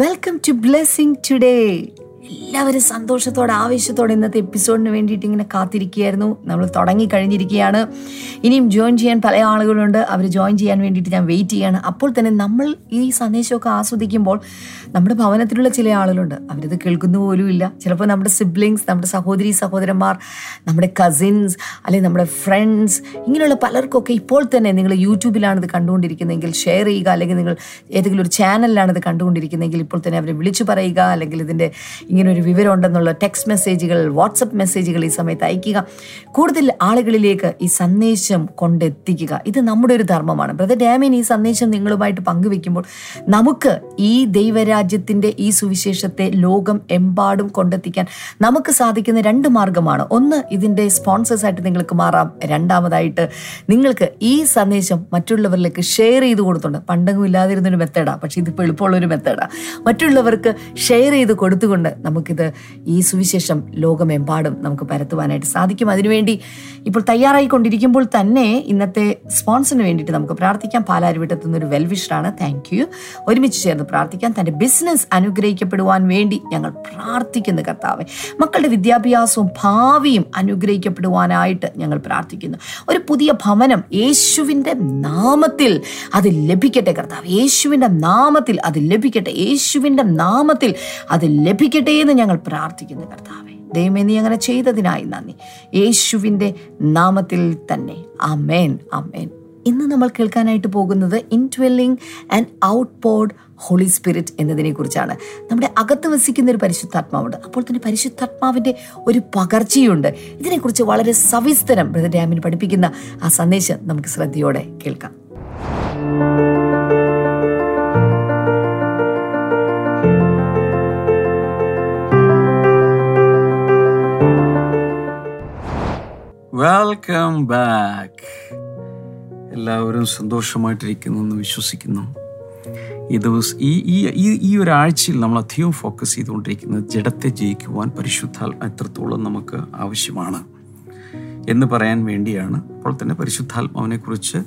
Welcome to blessing today. എല്ലാവരും സന്തോഷത്തോടെ ആവേശത്തോടെ ഇന്നത്തെ എപ്പിസോഡിന് വേണ്ടിയിട്ട് ഇങ്ങനെ കാത്തിരിക്കുകയായിരുന്നു. നമ്മൾ തുടങ്ങിക്കഴിഞ്ഞിരിക്കുകയാണ്. ഇനിയും ജോയിൻ ചെയ്യാൻ പല ആളുകളുണ്ട്. അവർ ജോയിൻ ചെയ്യാൻ വേണ്ടിയിട്ട് ഞാൻ വെയിറ്റ് ചെയ്യാണ്. അപ്പോൾ തന്നെ നമ്മൾ ഈ സന്ദേശമൊക്കെ ആസ്വദിക്കുമ്പോൾ നമ്മുടെ ഭവനത്തിലുള്ള ചില ആളുകളുണ്ട്, അവരിത് കേൾക്കുന്ന പോലും ഇല്ല. ചിലപ്പോൾ നമ്മുടെ സിബ്ലിങ്സ്, നമ്മുടെ സഹോദരി സഹോദരന്മാർ, നമ്മുടെ കസിൻസ്, അല്ലെങ്കിൽ നമ്മുടെ ഫ്രണ്ട്സ്, ഇങ്ങനെയുള്ള പലർക്കൊക്കെ ഇപ്പോൾ തന്നെ നിങ്ങൾ യൂട്യൂബിലാണിത് കണ്ടുകൊണ്ടിരിക്കുന്നതെങ്കിൽ ഷെയർ ചെയ്യുക, അല്ലെങ്കിൽ നിങ്ങൾ ഏതെങ്കിലും ഒരു ചാനലിലാണിത് കണ്ടുകൊണ്ടിരിക്കുന്നതെങ്കിൽ ഇപ്പോൾ തന്നെ അവരെ വിളിച്ചു പറയുക, അല്ലെങ്കിൽ ഇതിൻ്റെ ഇങ്ങനൊരു വിവരം ഉണ്ടെന്നുള്ള ടെക്സ്റ്റ് മെസ്സേജുകൾ, വാട്സപ്പ് മെസ്സേജുകൾ ഈ സമയത്ത് അയയ്ക്കുക. കൂടുതൽ ആളുകളിലേക്ക് ഈ സന്ദേശം കൊണ്ടെത്തിക്കുക. ഇത് നമ്മുടെ ഒരു ധർമ്മമാണ്. ബ്രദർ ഡാമിയൻ ഈ സന്ദേശം നിങ്ങളുമായിട്ട് പങ്കുവെക്കുമ്പോൾ നമുക്ക് ഈ ദൈവരാജ്യത്തിൻ്റെ ഈ സുവിശേഷത്തെ ലോകം എമ്പാടും കൊണ്ടെത്തിക്കാൻ നമുക്ക് സാധിക്കുന്ന രണ്ട് മാർഗമാണ്. ഒന്ന്, ഇതിൻ്റെ സ്പോൺസേഴ്സായിട്ട് നിങ്ങൾക്ക് മാറാം. രണ്ടാമതായിട്ട്, നിങ്ങൾക്ക് ഈ സന്ദേശം മറ്റുള്ളവരിലേക്ക് ഷെയർ ചെയ്ത് കൊടുത്തുണ്ട്. പണ്ടെങ്കിലും ഇല്ലാതിരുന്നൊരു മെത്തേഡാണ്, പക്ഷേ ഇതിപ്പോൾ എളുപ്പമുള്ളൊരു മെത്തേഡാണ്. മറ്റുള്ളവർക്ക് ഷെയർ ചെയ്ത് കൊടുത്തുകൊണ്ട് നമുക്കിത്, ഈ സുവിശേഷം ലോകമെമ്പാടും നമുക്ക് പരത്തുവാനായിട്ട് സാധിക്കും. അതിനുവേണ്ടി ഇപ്പോൾ തയ്യാറായിക്കൊണ്ടിരിക്കുമ്പോൾ തന്നെ ഇന്നത്തെ സ്പോൺസറിന് വേണ്ടിയിട്ട് നമുക്ക് പ്രാർത്ഥിക്കാം. പാലാരിവട്ടത്തുനിന്നൊരു വെൽവിഷറാണ്. Thank you. ഒരുമിച്ച് ചേർന്ന് പ്രാർത്ഥിക്കാം. തൻ്റെ ബിസിനസ് അനുഗ്രഹിക്കപ്പെടുവാൻ വേണ്ടി ഞങ്ങൾ പ്രാർത്ഥിക്കുന്നു കർത്താവേ. മക്കളുടെ വിദ്യാഭ്യാസവും ഭാവിയും അനുഗ്രഹിക്കപ്പെടുവാനായിട്ട് ഞങ്ങൾ പ്രാർത്ഥിക്കുന്നു. ഒരു പുതിയ ഭവനം യേശുവിൻ്റെ നാമത്തിൽ അത് ലഭിക്കട്ടെ കർത്താവ്. യേശുവിൻ്റെ നാമത്തിൽ അത് ലഭിക്കട്ടെ. യേശുവിൻ്റെ നാമത്തിൽ അത് ലഭിക്കട്ടെ എന്ന് ഞങ്ങൾ പ്രാർത്ഥിക്കുന്നു കർത്താവേ. ദൈവമേ, നീ അങ്ങനെ ചെയ്തതിനായി നന്ദി. യേശുവിൻ്റെ നാമത്തിൽ തന്നെ. ആമേൻ, ആമേൻ. ഇന്ന് നമ്മൾ കേൾക്കാനായിട്ട് പോകുന്നത് indwelling and out poured holy spirit എന്നതിനെക്കുറിച്ചാണ്. നമ്മുടെ അകത്ത് വസിക്കുന്ന ഒരു പരിശുദ്ധാത്മാവുണ്ട്. അപ്പോൾ തന്നെ പരിശുദ്ധാത്മാവിൻ്റെ ഒരു പകർച്ചയുണ്ട്. ഇതിനെക്കുറിച്ച് വളരെ സവിസ്തരം ബ്രദർ ഡാമിൻ പഠിപ്പിക്കുന്ന ആ സന്ദേശം നമുക്ക് ശ്രദ്ധയോടെ കേൾക്കാം. Welcome back. എല്ലാവരും സന്തോഷമായിട്ടിരിക്കുന്നു എന്ന് വിശ്വസിക്കുന്നു. ഈ ദിവസം ഈ ഒരാഴ്ചയിൽ നമ്മൾ അധികം ഫോക്കസ് ചെയ്തുകൊണ്ടിരിക്കുന്നത് ജഡത്തെ ജയിക്കുവാൻ പരിശുദ്ധാത്മ എത്രത്തോളം നമുക്ക് ആവശ്യമാണ് എന്ന് പറയാൻ വേണ്ടിയാണ്. അപ്പോൾ തന്നെ പരിശുദ്ധാത്മാവിനെക്കുറിച്ച്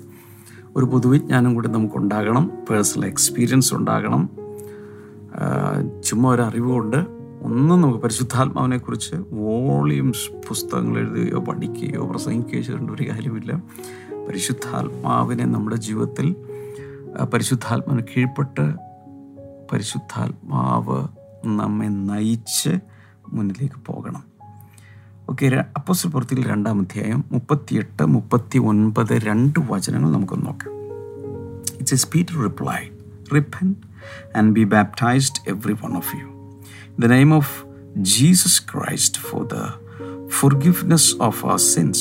ഒരു പൊതുവിജ്ഞാനം കൂടി നമുക്കുണ്ടാകണം. പേഴ്സണൽ എക്സ്പീരിയൻസ് ഉണ്ടാകണം. ചുമ്മാ ഒരു അറിവുകൊണ്ട് ഒന്നും നമുക്ക് പരിശുദ്ധാത്മാവിനെക്കുറിച്ച് വോളിയംസ് പുസ്തകങ്ങൾ എഴുതുകയോ പഠിക്കുകയോ പ്രസംഗിക്കുകയോ ചെയ്യേണ്ട ഒരു കാര്യമില്ല. പരിശുദ്ധാത്മാവിനെ നമ്മുടെ ജീവിതത്തിൽ പരിശുദ്ധാത്മാവിന് കീഴ്പ്പെട്ട് പരിശുദ്ധാത്മാവ് നമ്മെ നയിച്ച് മുന്നിലേക്ക് പോകണം. ഓക്കെ, അപ്പോസ്തല പ്രവൃത്തികൾ 2-ാം അധ്യായം 38, 39 രണ്ട് വചനങ്ങൾ നമുക്കൊന്ന് നോക്കാം. It's a speed reply, repent and be baptised every one of you in the name of Jesus Christ for the forgiveness of our sins,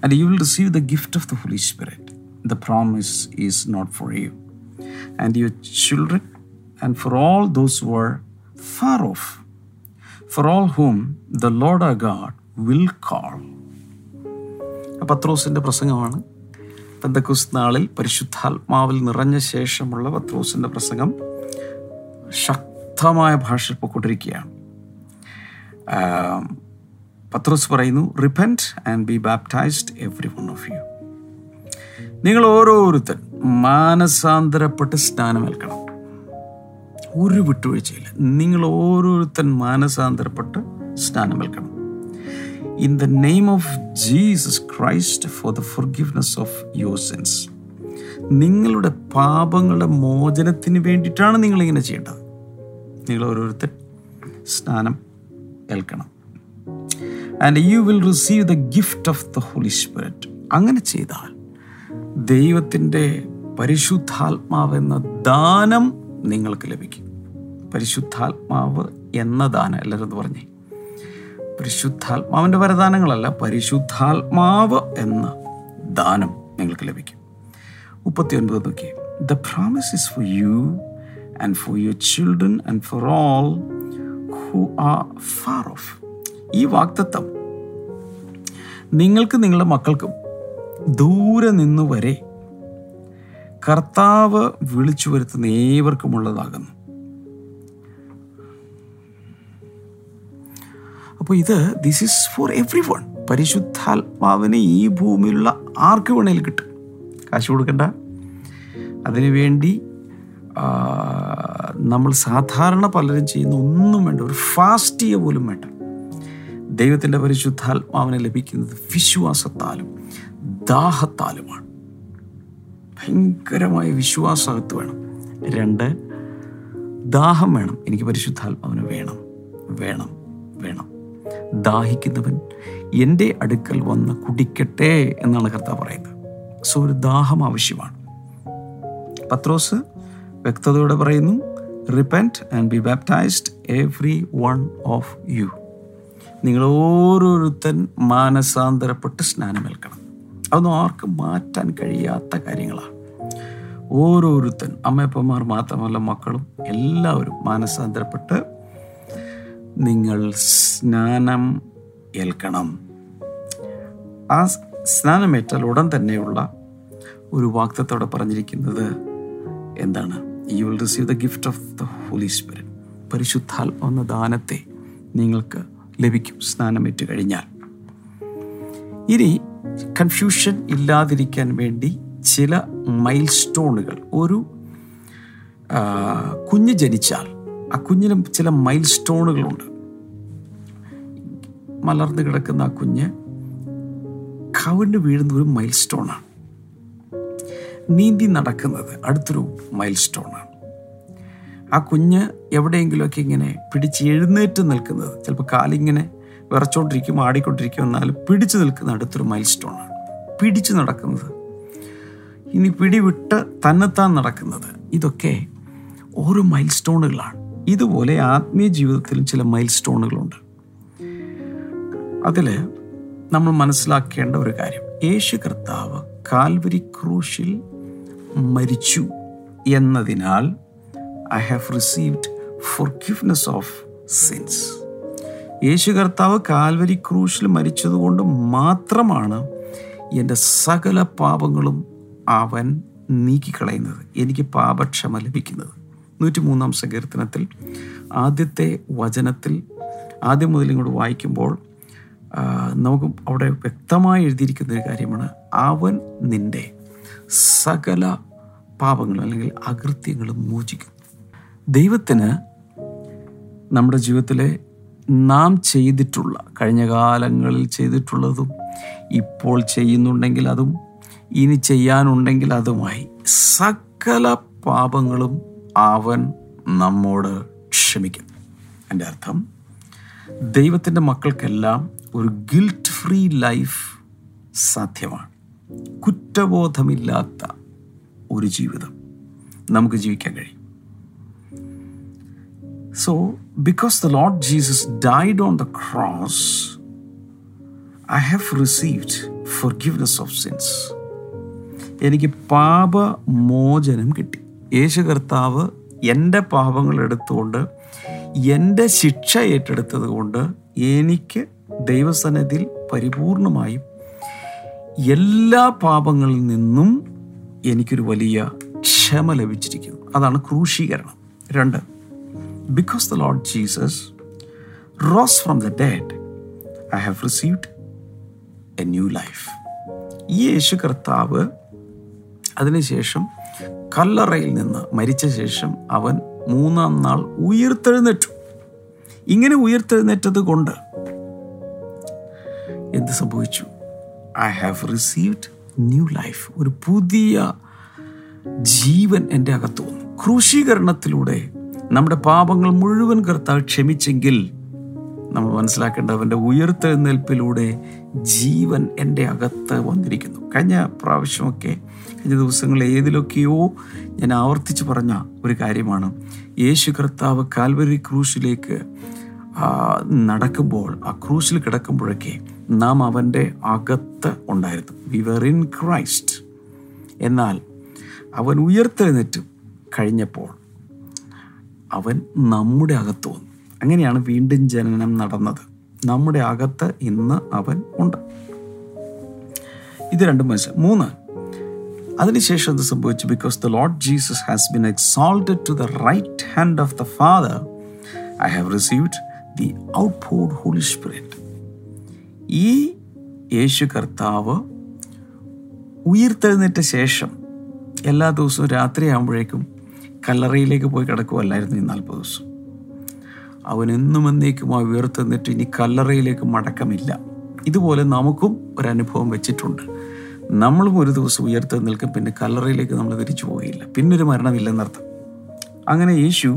and you will receive the gift of the Holy Spirit. The promise is not for you and your children, and for all those who are far off, for all whom the Lord our God will call. പത്രോസിന്റെ പ്രസംഗമാണ്. പെന്തക്കോസ്ത് നാളിൽ പരിശുദ്ധാത്മാവിൽ നിറഞ്ഞ ശേഷമുള്ള പത്രോസിന്റെ പ്രസംഗം മായ ഭാഷയിൽ പൊക്കൊണ്ടിരിക്കുകയാണ്. പത്രോസ് പറയുന്നു, repent and be baptised every one of you. നിങ്ങൾ ഓരോരുത്തർ മാനസാന്തരപ്പെട്ട് സ്നാനമേൽക്കണം. ഒരു വിട്ടുവീഴ്ചയില്ല. നിങ്ങൾ ഓരോരുത്തൻ മാനസാന്തരപ്പെട്ട് സ്നാനമേൽക്കണം. In the name of Jesus Christ for the forgiveness of your sins. നിങ്ങളുടെ പാപങ്ങളുടെ മോചനത്തിന് വേണ്ടിയിട്ടാണ് നിങ്ങളിങ്ങനെ ചെയ്യേണ്ടത്. നിങ്ങൾ ഓരോരുത്തർ സ്നാനം ഏൽക്കണം. And you will receive the gift of the holy spirit. അങ്ങനെ ചെയ്താൽ ദൈവത്തിൻ്റെ പരിശുദ്ധാത്മാവെന്ന ദാനം നിങ്ങൾക്ക് ലഭിക്കും. പരിശുദ്ധാത്മാവ് എന്ന ദാനം, എല്ലാവരും പറഞ്ഞേ, പരിശുദ്ധാത്മാവിൻ്റെ വരദാനങ്ങളല്ല, പരിശുദ്ധാത്മാവ് എന്ന ദാനം നിങ്ങൾക്ക് ലഭിക്കും. 39 നോക്കിയേ. The promise is for you and for your children and for all who are far off. ഈ വാഗ്ദത്തം നിങ്ങൾക്ക് നിങ്ങളുടെ മക്കൾക്കും ദൂരെ നിന്ന് വരെ കർത്താവ് വിളിച്ചു വരുത്തുന്ന ഏവർക്കുമുള്ളതാകുന്നു. അപ്പോൾ ഇത് this is for every one. പരിശുദ്ധാത്മാവിനെ ഈ ഭൂമിയിലുള്ള ആർക്ക് വേണേലും കിട്ടും. കാശ് കൊടുക്കണ്ട. അതിനുവേണ്ടി നമ്മൾ സാധാരണ പലരും ചെയ്യുന്ന ഒന്നും വേണ്ട, ഒരു ഫാസ്റ്റ് ചെയ്യുക പോലും വേണ്ട. ദൈവത്തിൻ്റെ പരിശുദ്ധാത്മാവിനെ ലഭിക്കുന്നത് വിശ്വാസത്താലും ദാഹത്താലുമാണ്. ഭയങ്കരമായ വിശ്വാസത്ത് വേണം. രണ്ട്, ദാഹം വേണം. എനിക്ക് പരിശുദ്ധാത്മാവിനെ വേണം വേണം വേണം. ദാഹിക്കുന്നവൻ എൻ്റെ അടുക്കൽ വന്ന് കുടിക്കട്ടെ എന്നാണ് കർത്താവ് പറയുന്നത്. സോ ഒരു ദാഹം ആവശ്യമാണ്. പത്രോസ് വ്യക്തതയോടെ പറയുന്നു, repent and be baptised every one of you. നിങ്ങൾ ഓരോരുത്തൻ മാനസാന്തരപ്പെട്ട് സ്നാനമേൽക്കണം. അതൊന്നും ആർക്കും മാറ്റാൻ കഴിയാത്ത കാര്യങ്ങളാണ്. ഓരോരുത്തൻ, അമ്മയപ്പന്മാർ മാത്രമല്ല, മക്കളും എല്ലാവരും മാനസാന്തരപ്പെട്ട് നിങ്ങൾ സ്നാനം ഏൽക്കണം. ആ സ്നാനമേറ്റാൽ ഉടൻ തന്നെയുള്ള ഒരു വാക്തത്തോടെ പറഞ്ഞിരിക്കുന്നത് എന്താണ്? You will receive the gift of the holy spirit. പരിശുദ്ധാത്മാവ് എന്ന ദാനത്തെ നിങ്ങൾക്ക് ലഭിക്കും സ്നാനമേറ്റ് കഴിഞ്ഞാൽ. ഇനി കൺഫ്യൂഷൻ ഇല്ലാതിരിക്കാൻ വേണ്ടി ചില മൈൽ സ്റ്റോണുകൾ. ഒരു കുഞ്ഞ് ജനിച്ചാൽ ആ കുഞ്ഞിന് ചില മൈൽ സ്റ്റോണുകളുണ്ട്. മലർന്നു കിടക്കുന്ന ആ കുഞ്ഞ് കവിണ്ട് വീഴുന്ന ഒരു മൈൽ സ്റ്റോണാണ്. നീന്തി നടക്കുന്നത് അടുത്തൊരു മൈൽ സ്റ്റോണാണ്. ആ കുഞ്ഞ് എവിടെയെങ്കിലുമൊക്കെ ഇങ്ങനെ പിടിച്ച് എഴുന്നേറ്റ് നിൽക്കുന്നത്, ചിലപ്പോൾ കാലിങ്ങനെ വിറച്ചോണ്ടിരിക്കും, ആടിക്കൊണ്ടിരിക്കും, എന്നാലും പിടിച്ചു നിൽക്കുന്ന അടുത്തൊരു മൈൽ സ്റ്റോണാണ്. പിടിച്ചു നടക്കുന്നത്, ഇനി പിടിവിട്ട് തന്നെത്താൻ നടക്കുന്നത്, ഇതൊക്കെ ഓരോ മൈൽ സ്റ്റോണുകളാണ്. ഇതുപോലെ ആത്മീയ ജീവിതത്തിലും ചില മൈൽ സ്റ്റോണുകളുണ്ട്. അതിൽ നമ്മൾ മനസ്സിലാക്കേണ്ട ഒരു കാര്യം, യേശു കർത്താവ് കാൽവരി ക്രൂശിൽ മരിച്ചു എന്നതിനാൽ I have received forgiveness of sins. യേശു കർത്താവ് കാൽവരി ക്രൂശിൽ മരിച്ചതുകൊണ്ട് മാത്രമാണ് എൻ്റെ സകല പാപങ്ങളും അവൻ നീക്കിക്കളയുന്നത്, എനിക്ക് പാപക്ഷമ ലഭിക്കുന്നത്. 103 സങ്കീർത്തനത്തിൽ ആദ്യത്തെ വചനത്തിൽ ആദ്യം മുതൽ ഇങ്ങോട്ട് വായിക്കുമ്പോൾ നമുക്ക് അവിടെ വ്യക്തമായി എഴുതിയിരിക്കുന്ന ഒരു കാര്യമാണ്, അവൻ നിൻ്റെ സകല പാപങ്ങളും അല്ലെങ്കിൽ അകൃത്യങ്ങളും മോചിക്കും. ദൈവത്തിന് നമ്മുടെ ജീവിതത്തിലെ നാം ചെയ്തിട്ടുള്ള, കഴിഞ്ഞ കാലങ്ങളിൽ ചെയ്തിട്ടുള്ളതും ഇപ്പോൾ ചെയ്യുന്നുണ്ടെങ്കിൽ അതും ഇനി ചെയ്യാനുണ്ടെങ്കിൽ അതുമായി സകല പാപങ്ങളും അവൻ നമ്മോട് ക്ഷമിക്കും. എൻ്റെ അർത്ഥം, ദൈവത്തിൻ്റെ മക്കൾക്കെല്ലാം ഒരു ഗിൽറ്റ് ഫ്രീ ലൈഫ് സാധ്യമാണ്. കുറ്റബോധമില്ലാത്ത ഒരു ജീവിതം നമുക്ക് ജീവിക്കാൻ കഴിയും. So, because the Lord Jesus died on the cross, I have received forgiveness of sins. എനിക്ക് പാപമോചനം കിട്ടി. യേശു കർത്താവ് എൻ്റെ പാപങ്ങൾ എടുത്തുകൊണ്ട് എൻ്റെ ശിക്ഷ ഏറ്റെടുത്തത് കൊണ്ട് എനിക്ക് ദൈവസന്നിധിയിൽ പരിപൂർണമായും എല്ലാ പാപങ്ങളിൽ നിന്നും എനിക്കൊരു വലിയ ക്ഷമ ലഭിച്ചിരിക്കുന്നു. അതാണ് ക്രൂശീകരണം. രണ്ട്, because the Lord Jesus rose from the dead, I have received a new life. യേശു കർത്താവ് അതിനുശേഷം കല്ലറയിൽ നിന്ന് മരിച്ച ശേഷം അവൻ മൂന്നാം നാൾ ഉയർത്തെഴുന്നേറ്റു. ഇങ്ങനെ ഉയർത്തെഴുന്നേറ്റത് കൊണ്ട് എന്ത് സംഭവിച്ചു? I have received new life. ഒരു പുതിയ ജീവൻ എൻ്റെ അകത്ത് വന്നു. ക്രൂശീകരണത്തിലൂടെ നമ്മുടെ പാപങ്ങൾ മുഴുവൻ കർത്താവ് ക്ഷമിച്ചെങ്കിൽ, നമ്മൾ മനസ്സിലാക്കേണ്ടവൻ്റെ ഉയർത്തെഴുന്നേൽപ്പിലൂടെ ജീവൻ എൻ്റെ അകത്ത് വന്നിരിക്കുന്നു. കഴിഞ്ഞ പ്രാവശ്യമൊക്കെ, കഴിഞ്ഞ ദിവസങ്ങളിൽ ഏതിലൊക്കെയോ ഞാൻ ആവർത്തിച്ച് പറഞ്ഞ ഒരു കാര്യമാണ്, യേശു കർത്താവ് കാൽവരി ക്രൂശിലേക്ക് നടക്കുമ്പോൾ, ആ ക്രൂശിൽ കിടക്കുമ്പോഴൊക്കെ നാം അവൻ്റെ അകത്ത് ഉണ്ടായിരുന്നു. We were in Christ. എന്നാൽ അവൻ ഉയർത്തെഴുന്നേറ്റ് കഴിഞ്ഞപ്പോൾ അവൻ നമ്മുടെ അകത്ത് വന്നു. അങ്ങനെയാണ് വീണ്ടും ജനനം നടന്നത്. നമ്മുടെ അകത്ത് ഇന്ന് അവൻ ഉണ്ട്. ഇത് രണ്ടും മനസ്സിൽ. മൂന്ന്, അതിനുശേഷം എന്ത് സംഭവിച്ചു? Because the Lord Jesus has been exalted to the right hand of the father, I have received the outpoured holy spirit. ഈ യേശു കർത്താവ് ഉയർത്തെഴുന്നേറ്റ ശേഷം എല്ലാ ദിവസവും രാത്രിയാകുമ്പോഴേക്കും കല്ലറയിലേക്ക് പോയി കിടക്കുമല്ലായിരുന്നു ഈ 40 ദിവസം. അവൻ എന്നും എന്നേക്കുമായി ഉയർത്തെന്നിട്ട് ഇനി കല്ലറയിലേക്ക് മടക്കമില്ല. ഇതുപോലെ നമുക്കും ഒരനുഭവം വെച്ചിട്ടുണ്ട്. നമ്മളും ഒരു ദിവസം ഉയർത്തെന്നിൽക്കും പിന്നെ കല്ലറയിലേക്ക് നമ്മൾ തിരിച്ചു പോവുകയില്ല, പിന്നൊരു മരണമില്ലെന്നർത്ഥം. അങ്ങനെ യേശു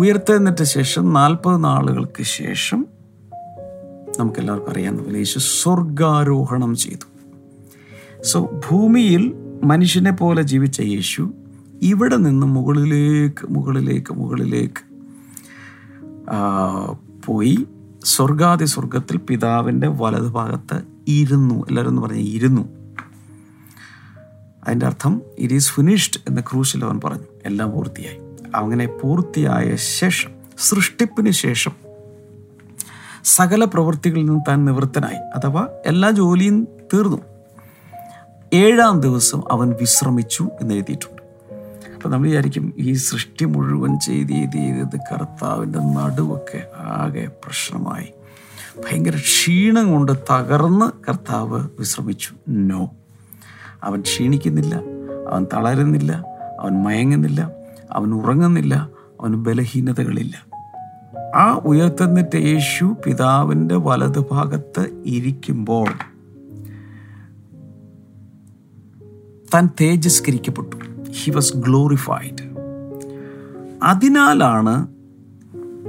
ഉയർത്തെന്നിട്ട ശേഷം 40 നാളുകൾക്ക് ശേഷം നമുക്കെല്ലാവർക്കും അറിയാവുന്ന പോലെ യേശു സ്വർഗാരോഹണം ചെയ്തു. സോ ഭൂമിയിൽ മനുഷ്യനെ പോലെ ജീവിച്ച യേശു ഇവിടെ നിന്ന് മുകളിലേക്ക് പോയി സ്വർഗാദി സ്വർഗത്തിൽ പിതാവിൻ്റെ വലതുഭാഗത്ത് ഇരുന്നു. എല്ലാവരും പറഞ്ഞു ഇരുന്നു. അതിൻ്റെ അർത്ഥം ഇറ്റ് ഈസ് ഫിനിഷ്ഡ് എന്ന ക്രൂശിൽ അവൻ പറഞ്ഞു, എല്ലാം പൂർത്തിയായി. അങ്ങനെ പൂർത്തിയായ ശേഷം, സൃഷ്ടിപ്പിന് ശേഷം സകല പ്രവൃത്തികളിൽ നിന്ന് താൻ നിവൃത്തനായി, അഥവാ എല്ലാ ജോലിയും തീർന്നു. 7-ാം ദിവസം അവൻ വിശ്രമിച്ചു എന്നെഴുതിയിട്ടുണ്ട്. അപ്പം നമ്മൾ വിചാരിക്കും ഈ സൃഷ്ടി മുഴുവൻ ചെയ്ത് കർത്താവിൻ്റെ നടുവൊക്കെ ആകെ പ്രശ്നമായി, ഭയങ്കര ക്ഷീണം കൊണ്ട് തകർന്ന് കർത്താവ് വിശ്രമിച്ചു. നോ, അവൻ ക്ഷീണിക്കുന്നില്ല, അവൻ തളരുന്നില്ല, അവൻ മയങ്ങുന്നില്ല, അവൻ ഉറങ്ങുന്നില്ല, അവന് ബലഹീനതകളില്ല. ആ ഉയർത്തെന്നിട്ട് യേശു പിതാവിൻ്റെ വലതുഭാഗത്ത് ഇരിക്കുമ്പോൾ താൻ തേജസ്കരിക്കപ്പെട്ടു. He was glorified. അതിനാലാണ്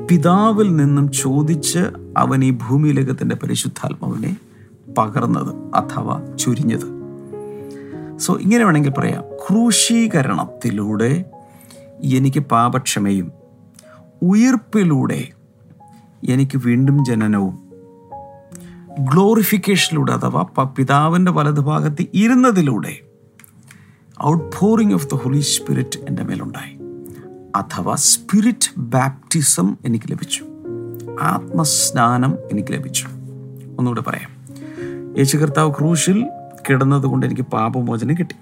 പിതാവിൽ നിന്നും ചോദിച്ച് അവൻ ഈ ഭൂമിയിലേക്ക് തൻ്റെ പരിശുദ്ധാത്മാവിനെ പകർന്നത് അഥവാ ചൊരിഞ്ഞത്. സോ ഇങ്ങനെ വേണമെങ്കിൽ പറയാം, ക്രൂശീകരണത്തിലൂടെ എനിക്ക് പാപക്ഷമയും ഉയർപ്പിലൂടെ എനിക്ക് വീണ്ടും ജനനവും, ഗ്ലോറിഫിക്കേഷനിലൂടെ അഥവാ പിതാവിൻ്റെ വലതുഭാഗത്ത് ഇരുന്നതിലൂടെ out pouring of the holy spirit എൻ്റെ മേലുണ്ടായി, അഥവാ സ്പിരിറ്റ് ബാപ്റ്റിസം എനിക്ക് ലഭിച്ചു, ആത്മസ്നാനം എനിക്ക് ലഭിച്ചു. ഒന്നുകൂടെ പറയാം, യേശു കർത്താവ് ക്രൂശിൽ കിടന്നതുകൊണ്ട് എനിക്ക് പാപമോചനം കിട്ടി.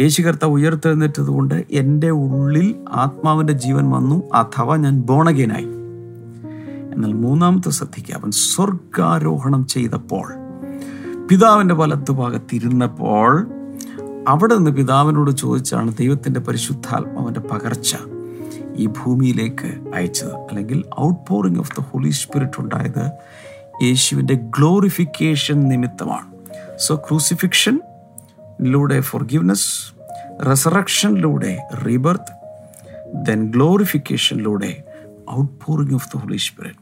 യേശു കർത്താവ് ഉയർത്തെഴുന്നേറ്റതുകൊണ്ട് എൻ്റെ ഉള്ളിൽ ആത്മാവിൻ്റെ ജീവൻ വന്നു, അഥവാ ഞാൻ ബോണഗേനായി. എന്നാൽ മൂന്നാമത്തെ ശ്രദ്ധിക്കുക, അവൻ സ്വർഗാരോഹണം ചെയ്തപ്പോൾ, പിതാവിൻ്റെ വലത്തുഭാഗത്തിരുന്നപ്പോൾ, അവിടെ നിന്ന് പിതാവിനോട് ചോദിച്ചാണ് ദൈവത്തിൻ്റെ പരിശുദ്ധാത്മാവിൻ്റെ പകർച്ച ഈ ഭൂമിയിലേക്ക് അയച്ചത്. അല്ലെങ്കിൽ out pouring of the holy spirit ഉണ്ടായത് യേശുവിൻ്റെ ഗ്ലോറിഫിക്കേഷൻ നിമിത്തമാണ്. സോ ക്രൂസിഫിക്ഷനിലൂടെ ഫോർഗിവ്നെസ്, റെസറക്ഷനിലൂടെ റീബർത്ത്, ദെൻ ഗ്ലോറിഫിക്കേഷനിലൂടെ out pouring of the holy spirit.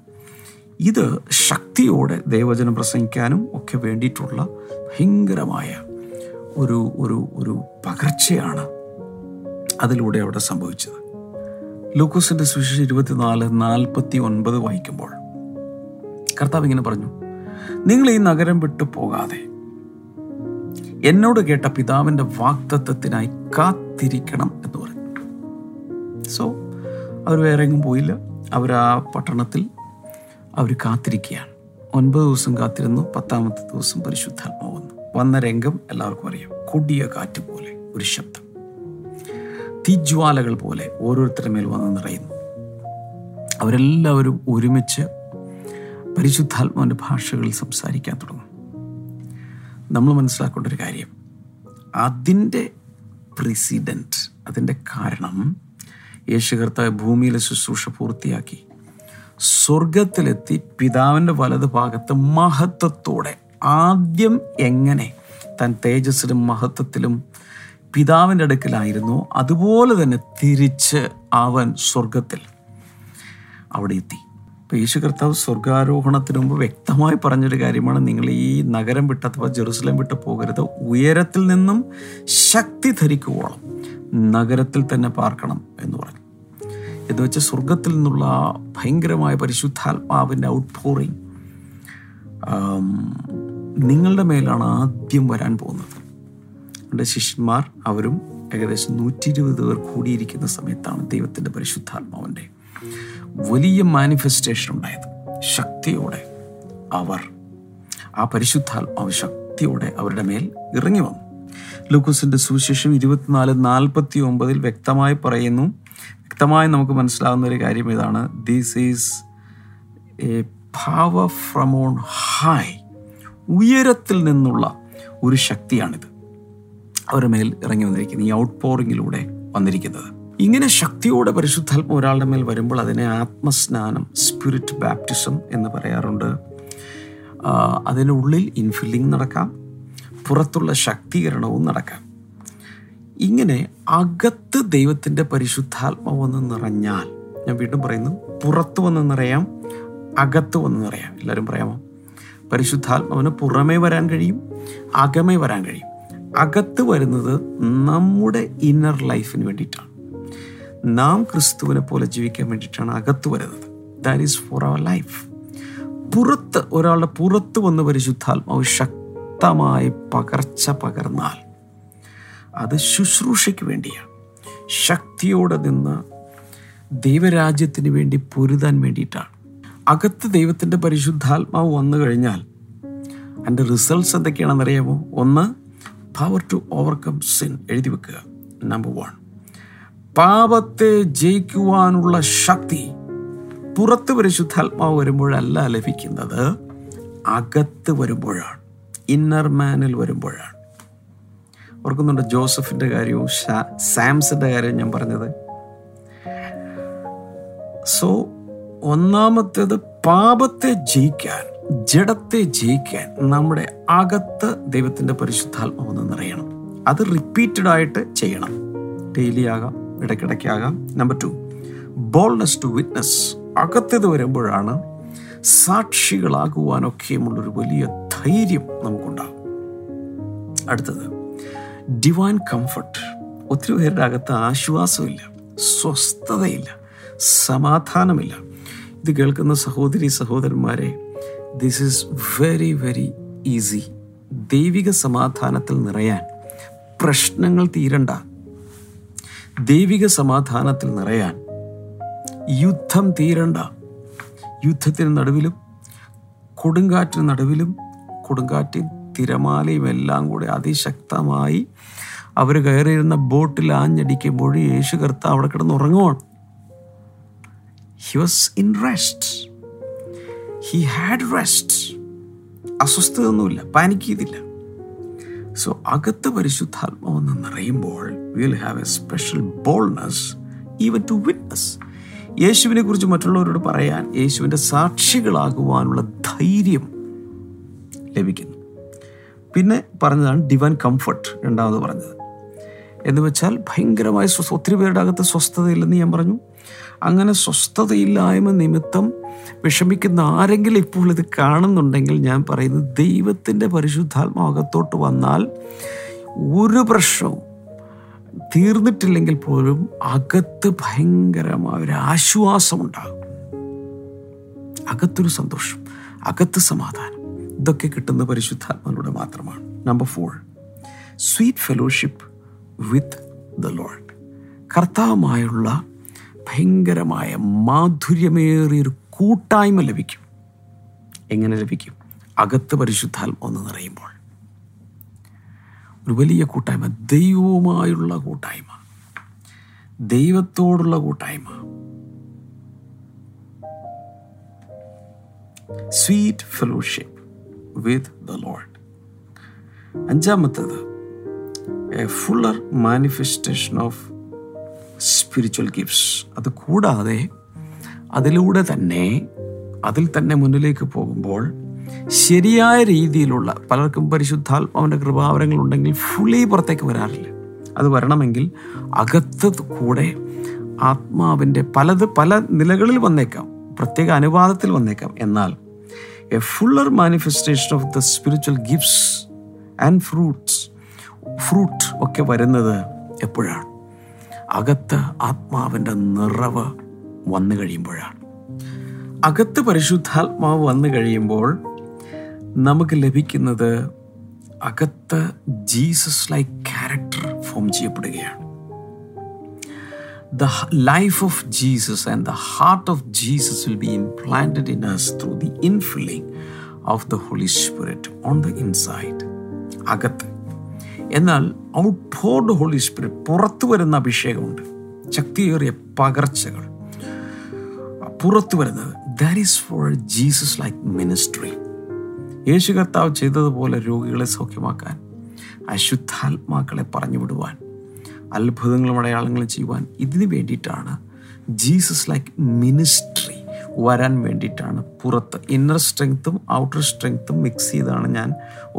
ഇത് ശക്തിയോടെ ദൈവവചനം പ്രസംഗിക്കാനും ഒക്കെ വേണ്ടിയിട്ടുള്ള ഭയങ്കരമായ ഒരു ഒരു ഒരു പകർച്ചയാണ് അതിലൂടെ അവിടെ സംഭവിച്ചത്. ലൂക്കോസിൻ്റെ സുവിശേഷം 24:49 വായിക്കുമ്പോൾ കർത്താവ് ഇങ്ങനെ പറഞ്ഞു, നിങ്ങൾ ഈ നഗരം വിട്ടു പോകാതെ എന്നോട് കേട്ട പിതാവിൻ്റെ വാഗ്ദത്തത്തിനായി കാത്തിരിക്കണം എന്ന് പറഞ്ഞു. സോ അവർ വേറെ എങ്ങും പോയില്ല, അവർ ആ പട്ടണത്തിൽ അവർ കാത്തിരിക്കുകയാണ്. 9 ദിവസം കാത്തിരുന്നു, 10-ാമത്തെ ദിവസം പരിശുദ്ധാത്മാവ് വന്നു. വന്ന രംഗം എല്ലാവർക്കും അറിയാം. കൊടിയ കാറ്റ് പോലെ ഒരു ശബ്ദം, തീജ്വാലകൾ പോലെ ഓരോരുത്തരുടെ മേൽ വന്ന് നിറയുന്നു. അവരെല്ലാവരും ഒരുമിച്ച് പരിശുദ്ധാത്മാവിൻ്റെ ഭാഷകളിൽ സംസാരിക്കാൻ തുടങ്ങും. നമ്മൾ മനസ്സിലാക്കേണ്ട ഒരു കാര്യം, അതിൻ്റെ പ്രിസിഡൻറ്റ്, അതിൻ്റെ കാരണം യേശു കർത്താവ് ഭൂമിയിലെ ശുശ്രൂഷ പൂർത്തിയാക്കി സ്വർഗത്തിലെത്തി പിതാവിൻ്റെ വലതുഭാഗത്ത് മഹത്വത്തോടെ ആദ്യം എങ്ങനെ താൻ തേജസ്സിലും മഹത്വത്തിലും പിതാവിൻ്റെ അടുക്കലായിരുന്നു, അതുപോലെ തന്നെ തിരിച്ച് അവൻ സ്വർഗത്തിൽ അവിടെ എത്തി. ഇപ്പോൾ യേശു കർത്താവ് സ്വർഗാരോഹണത്തിന് മുമ്പ് വ്യക്തമായി പറഞ്ഞൊരു കാര്യമാണ്, നിങ്ങൾ ഈ നഗരം വിട്ട് അഥവാ ജെറുസലേം വിട്ട് പോകരുത്, ഉയരത്തിൽ നിന്നും ശക്തി ധരിക്കുവോളം നഗരത്തിൽ തന്നെ പാർക്കണം എന്ന് പറഞ്ഞു. എന്ന് വെച്ചാൽ സ്വർഗത്തിൽ നിന്നുള്ള ഭയങ്കരമായ പരിശുദ്ധാത്മാവിൻ്റെ ഔട്ട് പോറിങ് നിങ്ങളുടെ മേലാണ് ആദ്യം വരാൻ പോകുന്നത്. എൻ്റെ ശിഷ്യന്മാർ അവരും ഏകദേശം 120 പേർ കൂടിയിരിക്കുന്ന സമയത്താണ് ദൈവത്തിൻ്റെ പരിശുദ്ധാത്മാവിൻ്റെ വലിയ മാനിഫെസ്റ്റേഷൻ ഉണ്ടായത്. ശക്തിയോടെ അവർ ആ പരിശുദ്ധാത്മാവ് ശക്തിയോടെ അവരുടെ മേൽ ഇറങ്ങി വന്നു. ലൂക്കോസിൻ്റെ സുവിശേഷം 24:49 വ്യക്തമായി പറയുന്നു. വ്യക്തമായി നമുക്ക് മനസ്സിലാവുന്ന ഒരു കാര്യം ഇതാണ്, this is a power from on high, ഉയരത്തിൽ നിന്നുള്ള ഒരു ശക്തിയാണിത് അവരുടെ മേൽ ഇറങ്ങി വന്നിരിക്കുന്നത്. ഈ ഔട്ട് പോറിങ്ങിലൂടെ വന്നിരിക്കുന്നത്. ഇങ്ങനെ ശക്തിയോടെ പരിശുദ്ധാത്മ ഒരാളുടെ മേൽ വരുമ്പോൾ അതിനെ ആത്മസ്നാനം, സ്പിരിറ്റ് ബാപ്റ്റിസം എന്ന് പറയാറുണ്ട്. അതിനുള്ളിൽ ഇൻഫില്ലിംഗ് നടക്കാം, പുറത്തുള്ള ശക്തീകരണവും നടക്കാം. ഇങ്ങനെ അകത്ത് ദൈവത്തിൻ്റെ പരിശുദ്ധാത്മാവ് വന്ന് നിറഞ്ഞാൽ, ഞാൻ വീണ്ടും പറയുന്നു, പുറത്ത് വന്ന് നിറയാം, അകത്ത് വന്ന് നിറയാം. എല്ലാവരും പറയാമോ? പരിശുദ്ധാത്മാവിന് പുറമേ വരാൻ കഴിയും, അകമേ വരാൻ കഴിയും. അകത്ത് വരുന്നത് നമ്മുടെ ഇന്നർ ലൈഫിന് വേണ്ടിയിട്ടാണ്, നാം ക്രിസ്തുവിനെ പോലെ ജീവിക്കാൻ വേണ്ടിയിട്ടാണ് അകത്ത് വരുന്നത്. That is for our life. പുറത്ത്, ഒരാളുടെ പുറത്ത് വന്ന് പരിശുദ്ധാത്മാവ് ശക്തമായി പകർച്ച പകർന്നാൽ അത് ശുശ്രൂഷയ്ക്ക് വേണ്ടിയാണ്, ശക്തിയോടെ നിന്ന് ദൈവരാജ്യത്തിന് വേണ്ടി പൊരുതാൻ വേണ്ടിയിട്ടാണ്. അകത്ത് ദൈവത്തിൻ്റെ പരിശുദ്ധാത്മാവ് വന്നു കഴിഞ്ഞാൽ അതിൻ്റെ റിസൾട്ട്സ് എന്തൊക്കെയാണെന്ന് അറിയാമോ? ഒന്ന്, പവർ ടു ഓവർകം സിൻ. എഴുതി വെക്കുക, നമ്പർ 1, പാപത്തെ ജയിക്കുവാനുള്ള ശക്തി. പുറത്ത് പരിശുദ്ധാത്മാവ് വരുമ്പോഴല്ല ലഭിക്കുന്നത്, അകത്ത് വരുമ്പോഴാണ്, ഇന്നർ മാനിൽ വരുമ്പോഴാണ്. ഓർക്കുന്നുണ്ട് ജോസഫിൻ്റെ കാര്യവും സാംസിൻ്റെ കാര്യവും ഞാൻ പറഞ്ഞത്? സോ ഒന്നാമത്തേത് പാപത്തെ ജയിക്കാൻ, ജഡത്തെ ജയിക്കാൻ നമ്മുടെ അകത്ത് ദൈവത്തിൻ്റെ പരിശുദ്ധാത്മാവ് എന്ന് നിറയണം. അത് റിപ്പീറ്റഡായിട്ട് ചെയ്യണം, ഡെയിലി ആകാം, ഇടയ്ക്കിടയ്ക്കാകാം. Number 2, boldness to witness. അകത്തേത് വരുമ്പോഴാണ് സാക്ഷികളാകുവാനൊക്കെയുമുള്ളൊരു വലിയ ധൈര്യം നമുക്കുണ്ടാകും. അടുത്തത് ഡിവൈൻ കംഫർട്ട്. ഒത്തിരി പേരുടെ അകത്ത് ആശ്വാസമില്ല, സ്വസ്ഥതയില്ല, സമാധാനമില്ല. ഇത് കേൾക്കുന്ന സഹോദരി സഹോദരന്മാരെ, this is very very easy. ദൈവിക സമാധാനത്തിൽ നിറയാൻ പ്രശ്നങ്ങൾ തീരണ്ട. ദൈവിക സമാധാനത്തിൽ നിറയാൻ യുദ്ധം തീരണ്ട. യുദ്ധത്തിന് നടുവിലും കൊടുങ്കാറ്റിന് നടുവിലും, കൊടുങ്കാറ്റിൻ തിരമാലയും എല്ലാം കൂടെ അതിശക്തമായി അവർ കയറിയിരുന്ന ബോട്ടിൽ ആഞ്ഞടിക്കുമ്പോൾ യേശു കർത്താവ് അവിടെ കിടന്നുറങ്ങുവാണ്. He was in rest. He had rest. അസ്വസ്ഥതയൊന്നുമില്ല, പാനിക് ചെയ്തില്ല. സോ അകത്ത് പരിശുദ്ധാത്മാവെന്ന് നിറയുമ്പോൾ will have a special boldness even to witness. യേശുവിനെ കുറിച്ച് മറ്റുള്ളവരോട് പറയാൻ, യേശുവിൻ്റെ സാക്ഷികളാകുവാനുള്ള ധൈര്യം ലഭിക്കുന്നു. പിന്നെ പറഞ്ഞതാണ് ഡിവൈൻ കംഫർട്ട്, രണ്ടാമത് പറഞ്ഞത്. എന്ന് വെച്ചാൽ ഭയങ്കരമായ ഒത്തിരി പേരുടെ അകത്ത് സ്വസ്ഥതയില്ലെന്ന് ഞാൻ പറഞ്ഞു. അങ്ങനെ സ്വസ്ഥതയില്ലായ്മ നിമിത്തം വിഷമിക്കുന്ന ആരെങ്കിലും ഇപ്പോൾ ഇത് കാണുന്നുണ്ടെങ്കിൽ ഞാൻ പറയുന്നത്, ദൈവത്തിൻ്റെ പരിശുദ്ധാത്മാവകത്തോട്ട് വന്നാൽ ഒരു പ്രശ്നവും തീർന്നിട്ടില്ലെങ്കിൽ പോലും അകത്ത് ഭയങ്കരമായ ഒരു ആശ്വാസമുണ്ടാകും, അകത്തൊരു സന്തോഷം, അകത്ത് സമാധാനം. ഇതൊക്കെ കിട്ടുന്ന പരിശുദ്ധാത്മാവിലൂടെ മാത്രമാണ്. Number 4, sweet fellowship with the Lord. കർത്താവുമായുള്ള ഭയങ്കരമായ മാധുര്യമേറിയൊരു കൂട്ടായ്മ ലഭിക്കും. എങ്ങനെ ലഭിക്കും? അകത്ത് പരിശുദ്ധാത്മാവ് ഒന്ന് നിറയുമ്പോൾ ഒരു വലിയ കൂട്ടായ്മ, ദൈവവുമായുള്ള കൂട്ടായ്മ, ദൈവത്തോടുള്ള കൂട്ടായ്മ. Sweet fellowship with the Lord. 5-ാമത്തേത് a fuller manifestation of spiritual gifts. അത് കൂടാതെ അതിലൂടെ തന്നെ, മുന്നിലേക്ക് പോകുമ്പോൾ ശരിയായ രീതിയിലുള്ള, പലർക്കും പരിശുദ്ധാത്മാവിൻ്റെ കൃപാവരങ്ങൾ ഉണ്ടെങ്കിൽ ഫുള്ളി പുറത്തേക്ക് വരാറില്ല. അത് വരണമെങ്കിൽ അകത്ത് കൂടെ ആത്മാവിൻ്റെ പല നിലകളിൽ വന്നേക്കാം, പ്രത്യേക അനുവാദത്തിൽ വന്നേക്കാം. എന്നാൽ a fuller manifestation of the spiritual gifts and fruit ഒക്കെ വരുന്നത് എപ്പോഴാണ്? അകത്ത് ആത്മാവിൻ്റെ നിറവ് വന്നു കഴിയുമ്പോഴാണ്. അകത്ത് പരിശുദ്ധാത്മാവ് വന്നു കഴിയുമ്പോൾ നമുക്ക് ലഭിക്കുന്നത്, അകത്ത് ജീസസ് ലൈക്ക് ക്യാരക്ടർ ഫോം ചെയ്യപ്പെടുകയാണ്. The life of Jesus and the heart of Jesus will be implanted in us through the infilling of the holy spirit on the inside. അകത്ത്. എന്നാൽ ഔട്ട് പോർഡ് ഹോളി സ്പിരിറ്റ്, പുറത്തു വരുന്ന അഭിഷേകമുണ്ട്, ശക്തിയേറിയ പകർച്ചകൾ പുറത്തു വരുന്നത്. That is for Jesus like ministry. യേശു കർത്താവ് ചെയ്തതുപോലെ രോഗികളെ സൗഖ്യമാക്കാൻ, അശുദ്ധാത്മാക്കളെ പറഞ്ഞു വിടുവാൻ, അത്ഭുതങ്ങളും അടയാളങ്ങളും ചെയ്യുവാൻ ഇതിന് വേണ്ടിയിട്ടാണ് ജീസസ് ലൈക്ക് മിനിസ്ട്രി വരാൻ വേണ്ടിയിട്ടാണ്. പുറത്ത് ഇന്നർ സ്ട്രെങ്ത്തും ഔട്ടർ സ്ട്രെങ്ത്തും മിക്സ് ചെയ്താണ് ഞാൻ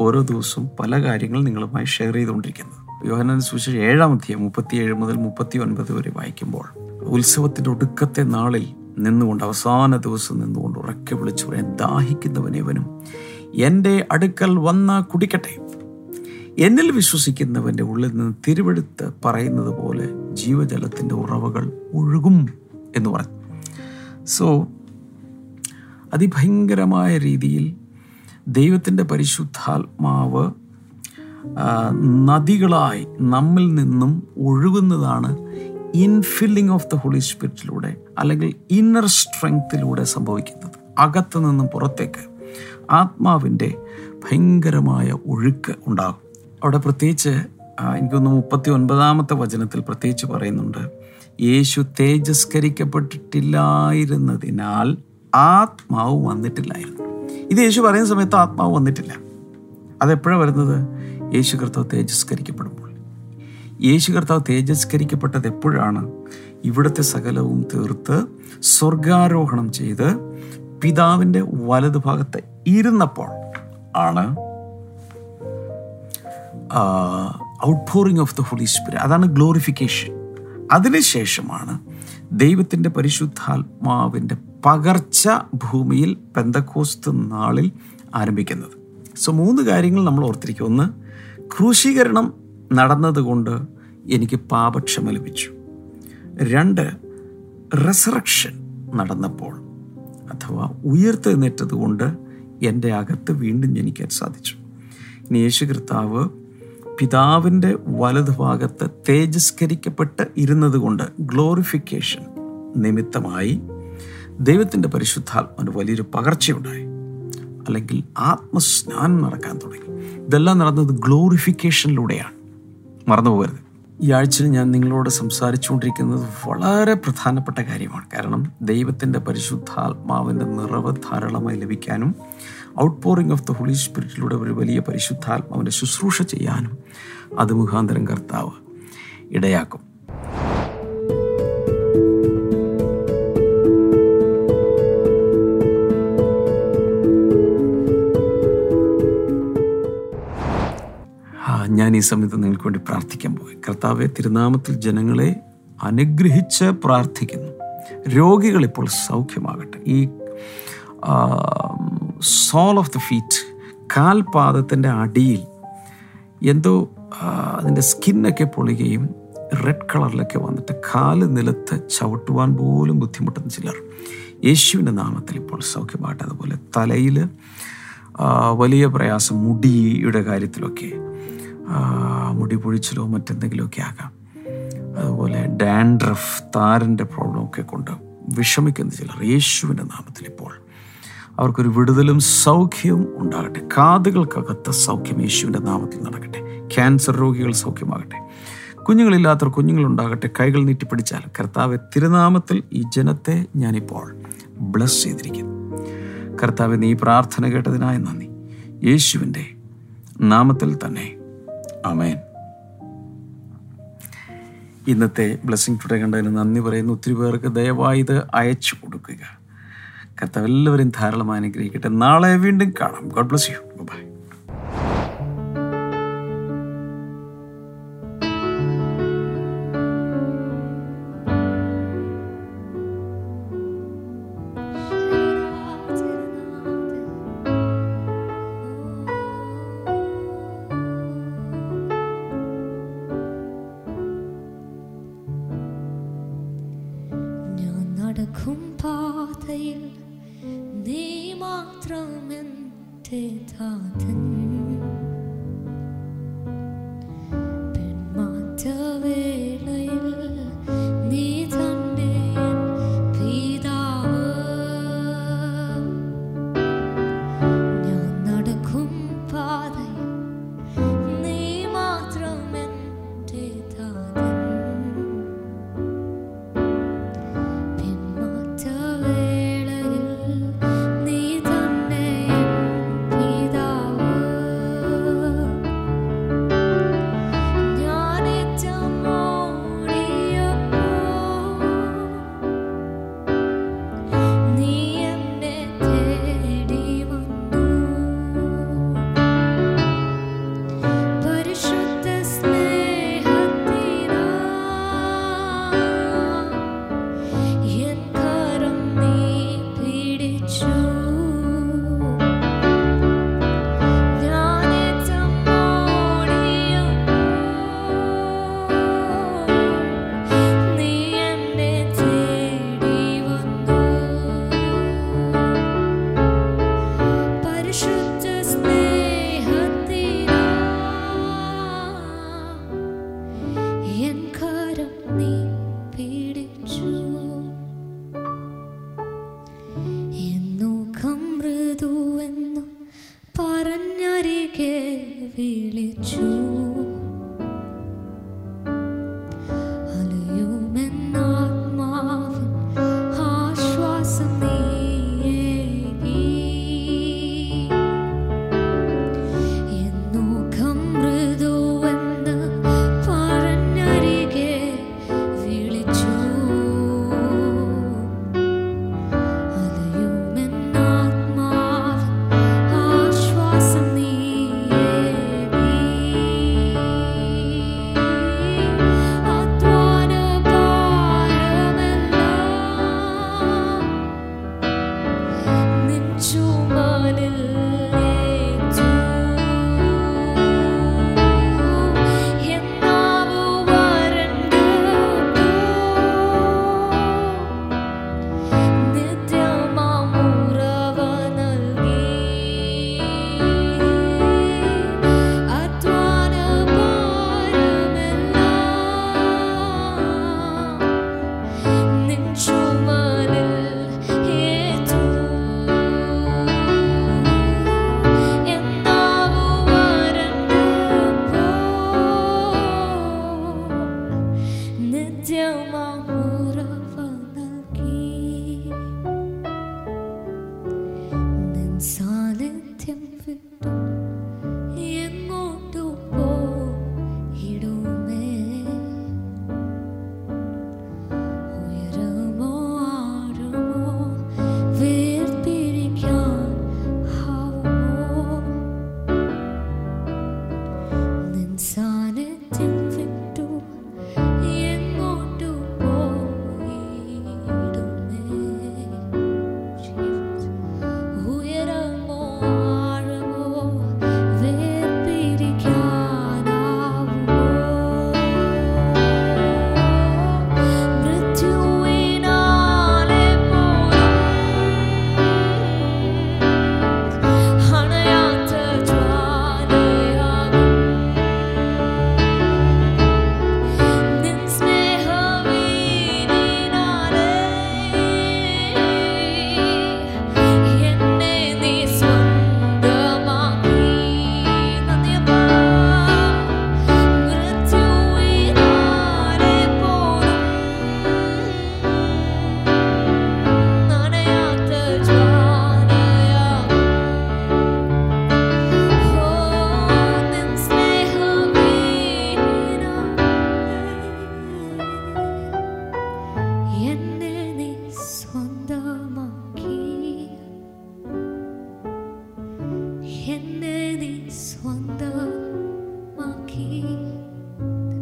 ഓരോ ദിവസവും പല കാര്യങ്ങൾ നിങ്ങളുമായി ഷെയർ ചെയ്തുകൊണ്ടിരിക്കുന്നത്. യോഹന്നാൻ സുവിശേഷം 7:37 മുതൽ 39 വരെ വായിക്കുമ്പോൾ ഉത്സവത്തിൻ്റെ ഒടുക്കത്തെ നാളിൽ നിന്നുകൊണ്ട്, അവസാന ദിവസം നിന്നുകൊണ്ട് ഉറക്കെ വിളിച്ചു പറയാൻ, ദാഹിക്കുന്നവനേവനും എൻ്റെ അടുക്കൽ വന്ന കുടിക്കട്ടെ. എന്നിൽ വിശ്വസിക്കുന്നവൻ്റെ ഉള്ളിൽ നിന്ന് തിരുവെടുത്ത് പറയുന്നത് പോലെ ജീവജലത്തിൻ്റെ ഉറവകൾ ഒഴുകും എന്ന് പറഞ്ഞു. സോ അതിഭയങ്കരമായ രീതിയിൽ ദൈവത്തിൻ്റെ പരിശുദ്ധാത്മാവ് നദികളായി നമ്മിൽ നിന്നും ഒഴുകുന്നതാണ് ഇൻഫില്ലിംഗ് ഓഫ് ദ ഹോളി സ്പിരിറ്റിലൂടെ, അല്ലെങ്കിൽ ഇന്നർ സ്ട്രെങ്ത്തിലൂടെ സംഭവിക്കുന്നത്. അകത്തു നിന്നും പുറത്തേക്ക് ആത്മാവിൻ്റെ ഭയങ്കരമായ ഒഴുക്ക് ഉണ്ടാകും. അവിടെ പ്രത്യേകിച്ച് എനിക്കൊന്ന് 39-ാമത്തെ വചനത്തിൽ പ്രത്യേകിച്ച് പറയുന്നുണ്ട്, യേശു തേജസ്കരിക്കപ്പെട്ടിട്ടില്ലായിരുന്നതിനാൽ ആത്മാവ് വന്നിട്ടില്ലായിരുന്നു. ഇത് യേശു പറയുന്ന സമയത്ത് ആത്മാവ് വന്നിട്ടില്ല. അതെപ്പോഴാണ് വരുന്നത്? യേശു കർത്താവ് തേജസ്കരിക്കപ്പെടുമ്പോൾ. യേശു കർത്താവ് തേജസ്കരിക്കപ്പെട്ടത് എപ്പോഴാണ്? ഇവിടുത്തെ സകലവും തീർത്ത് സ്വർഗാരോഹണം ചെയ്ത് പിതാവിൻ്റെ വലതുഭാഗത്ത് ഇരുന്നപ്പോൾ ആണ് outpouring of the holy spirit. അതാണ് ഗ്ലോറിഫിക്കേഷൻ. അതിനുശേഷമാണ് ദൈവത്തിൻ്റെ പരിശുദ്ധാത്മാവിൻ്റെ പകർച്ച ഭൂമിയിൽ പെന്തക്കോസ്ത് നാളിൽ ആരംഭിക്കുന്നത്. സോ 3 കാര്യങ്ങൾ നമ്മൾ ഓർത്തിരിക്കുക. 1, ക്രൂശീകരണം നടന്നതുകൊണ്ട് എനിക്ക് പാപക്ഷമ ലഭിച്ചു. 2, റെസറക്ഷൻ നടന്നപ്പോൾ അഥവാ ഉയർത്തെഴുന്നേറ്റതുകൊണ്ട് എൻ്റെ അകത്ത് വീണ്ടും ജനിക്കാൻ സാധിച്ചു. ഇനി യേശു കർത്താവ് പിതാവിൻ്റെ വലതുഭാഗത്ത് തേജസ്കരിക്കപ്പെട്ട് ഇരുന്നത് കൊണ്ട്, ഗ്ലോറിഫിക്കേഷൻ നിമിത്തമായി ദൈവത്തിൻ്റെ പരിശുദ്ധാത്മാവിന് വലിയൊരു പകർച്ചയുണ്ടായി, അല്ലെങ്കിൽ ആത്മസ്നാനം നടക്കാൻ തുടങ്ങി. ഇതെല്ലാം നടന്നത് ഗ്ലോറിഫിക്കേഷനിലൂടെയാണ്. മറന്നുപോകരുത്. ഈ ആഴ്ചയിൽ ഞാൻ നിങ്ങളോട് സംസാരിച്ചുകൊണ്ടിരിക്കുന്നത് വളരെ പ്രധാനപ്പെട്ട കാര്യമാണ്. കാരണം ദൈവത്തിൻ്റെ പരിശുദ്ധാത്മാവിൻ്റെ നിറവ് ധാരാളമായി ലഭിക്കാനും ഔട്ട്പോറിങ് ഓഫ് ദ ഹോളി സ്പിരിറ്റിലൂടെ ഒരു വലിയ പരിശുദ്ധാത്മാവിൻ്റെ ശുശ്രൂഷ ചെയ്യാനും അത് മുഖാന്തരം കർത്താവ് ഇടയാക്കും. ഞാൻ ഈ സമയത്ത് നിങ്ങൾക്ക് വേണ്ടി പ്രാർത്ഥിക്കാൻ പോയി. കർത്താവെ, തിരുനാമത്തിൽ ജനങ്ങളെ അനുഗ്രഹിച്ച് പ്രാർത്ഥിക്കുന്നു. രോഗികളിപ്പോൾ സൗഖ്യമാകട്ടെ. ഈ സോൾ ഓഫ് ദ ഫീറ്റ്, കാൽപാദത്തിൻ്റെ അടിയിൽ എന്തോ അതിൻ്റെ സ്കിന്നൊക്കെ പൊളിയുകയും റെഡ് കളറിലൊക്കെ വന്നിട്ട് കാല് നിലത്ത് ചവിട്ടുവാൻ പോലും ബുദ്ധിമുട്ടുന്ന ചിലർ യേശുവിൻ്റെ നാമത്തിൽ ഇപ്പോൾ സൗഖ്യമാകട്ടെ. അതുപോലെ തലയിൽ വലിയ പ്രയാസം, മുടിയുടെ കാര്യത്തിലൊക്കെ, മുടി പൊഴിച്ചിലോ മറ്റെന്തെങ്കിലുമൊക്കെ ആകാം. അതുപോലെ ഡാൻഡ്രഫ്, താരൻ്റെ പ്രോബ്ലമൊക്കെ കൊണ്ട് വിഷമിക്കുന്ന ചിലർ യേശുവിൻ്റെ നാമത്തിൽ ഇപ്പോൾ അവർക്കൊരു വിടുതലും സൗഖ്യവും ഉണ്ടാകട്ടെ. കാതുകൾക്കകത്ത് സൗഖ്യം യേശുവിൻ്റെ നാമത്തിൽ നടക്കട്ടെ. ക്യാൻസർ രോഗികൾ സൗഖ്യമാകട്ടെ. കുഞ്ഞുങ്ങളില്ലാത്തവർ കുഞ്ഞുങ്ങളുണ്ടാകട്ടെ. കൈകൾ നീട്ടിപ്പിടിച്ചാൽ കർത്താവെ, തിരുനാമത്തിൽ ഈ ജനത്തെ ഞാനിപ്പോൾ ബ്ലസ് ചെയ്തിരിക്കുന്നു. കർത്താവെ, നീ പ്രാർത്ഥന കേട്ടതിനായി നന്ദി. യേശുവിൻ്റെ നാമത്തിൽ തന്നെ ആമേൻ. ഇന്നത്തെ ബ്ലെസ്സിങ് ടുഡേ കണ്ടതിന് നന്ദി പറയുന്നു. ഒത്തിരി പേർക്ക് ദയവായി ഇത് അയച്ചു കൊടുക്കുക. കർത്താവ് എല്ലാവരെയും ധാരാളമായി അനുഗ്രഹിക്കട്ടെ. നാളെ വീണ്ടും കാണാം. God bless you. Bye.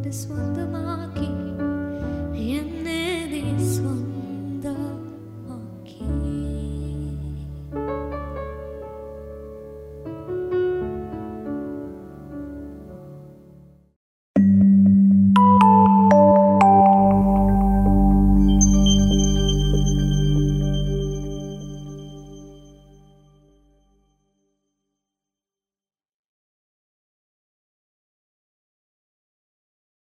This one.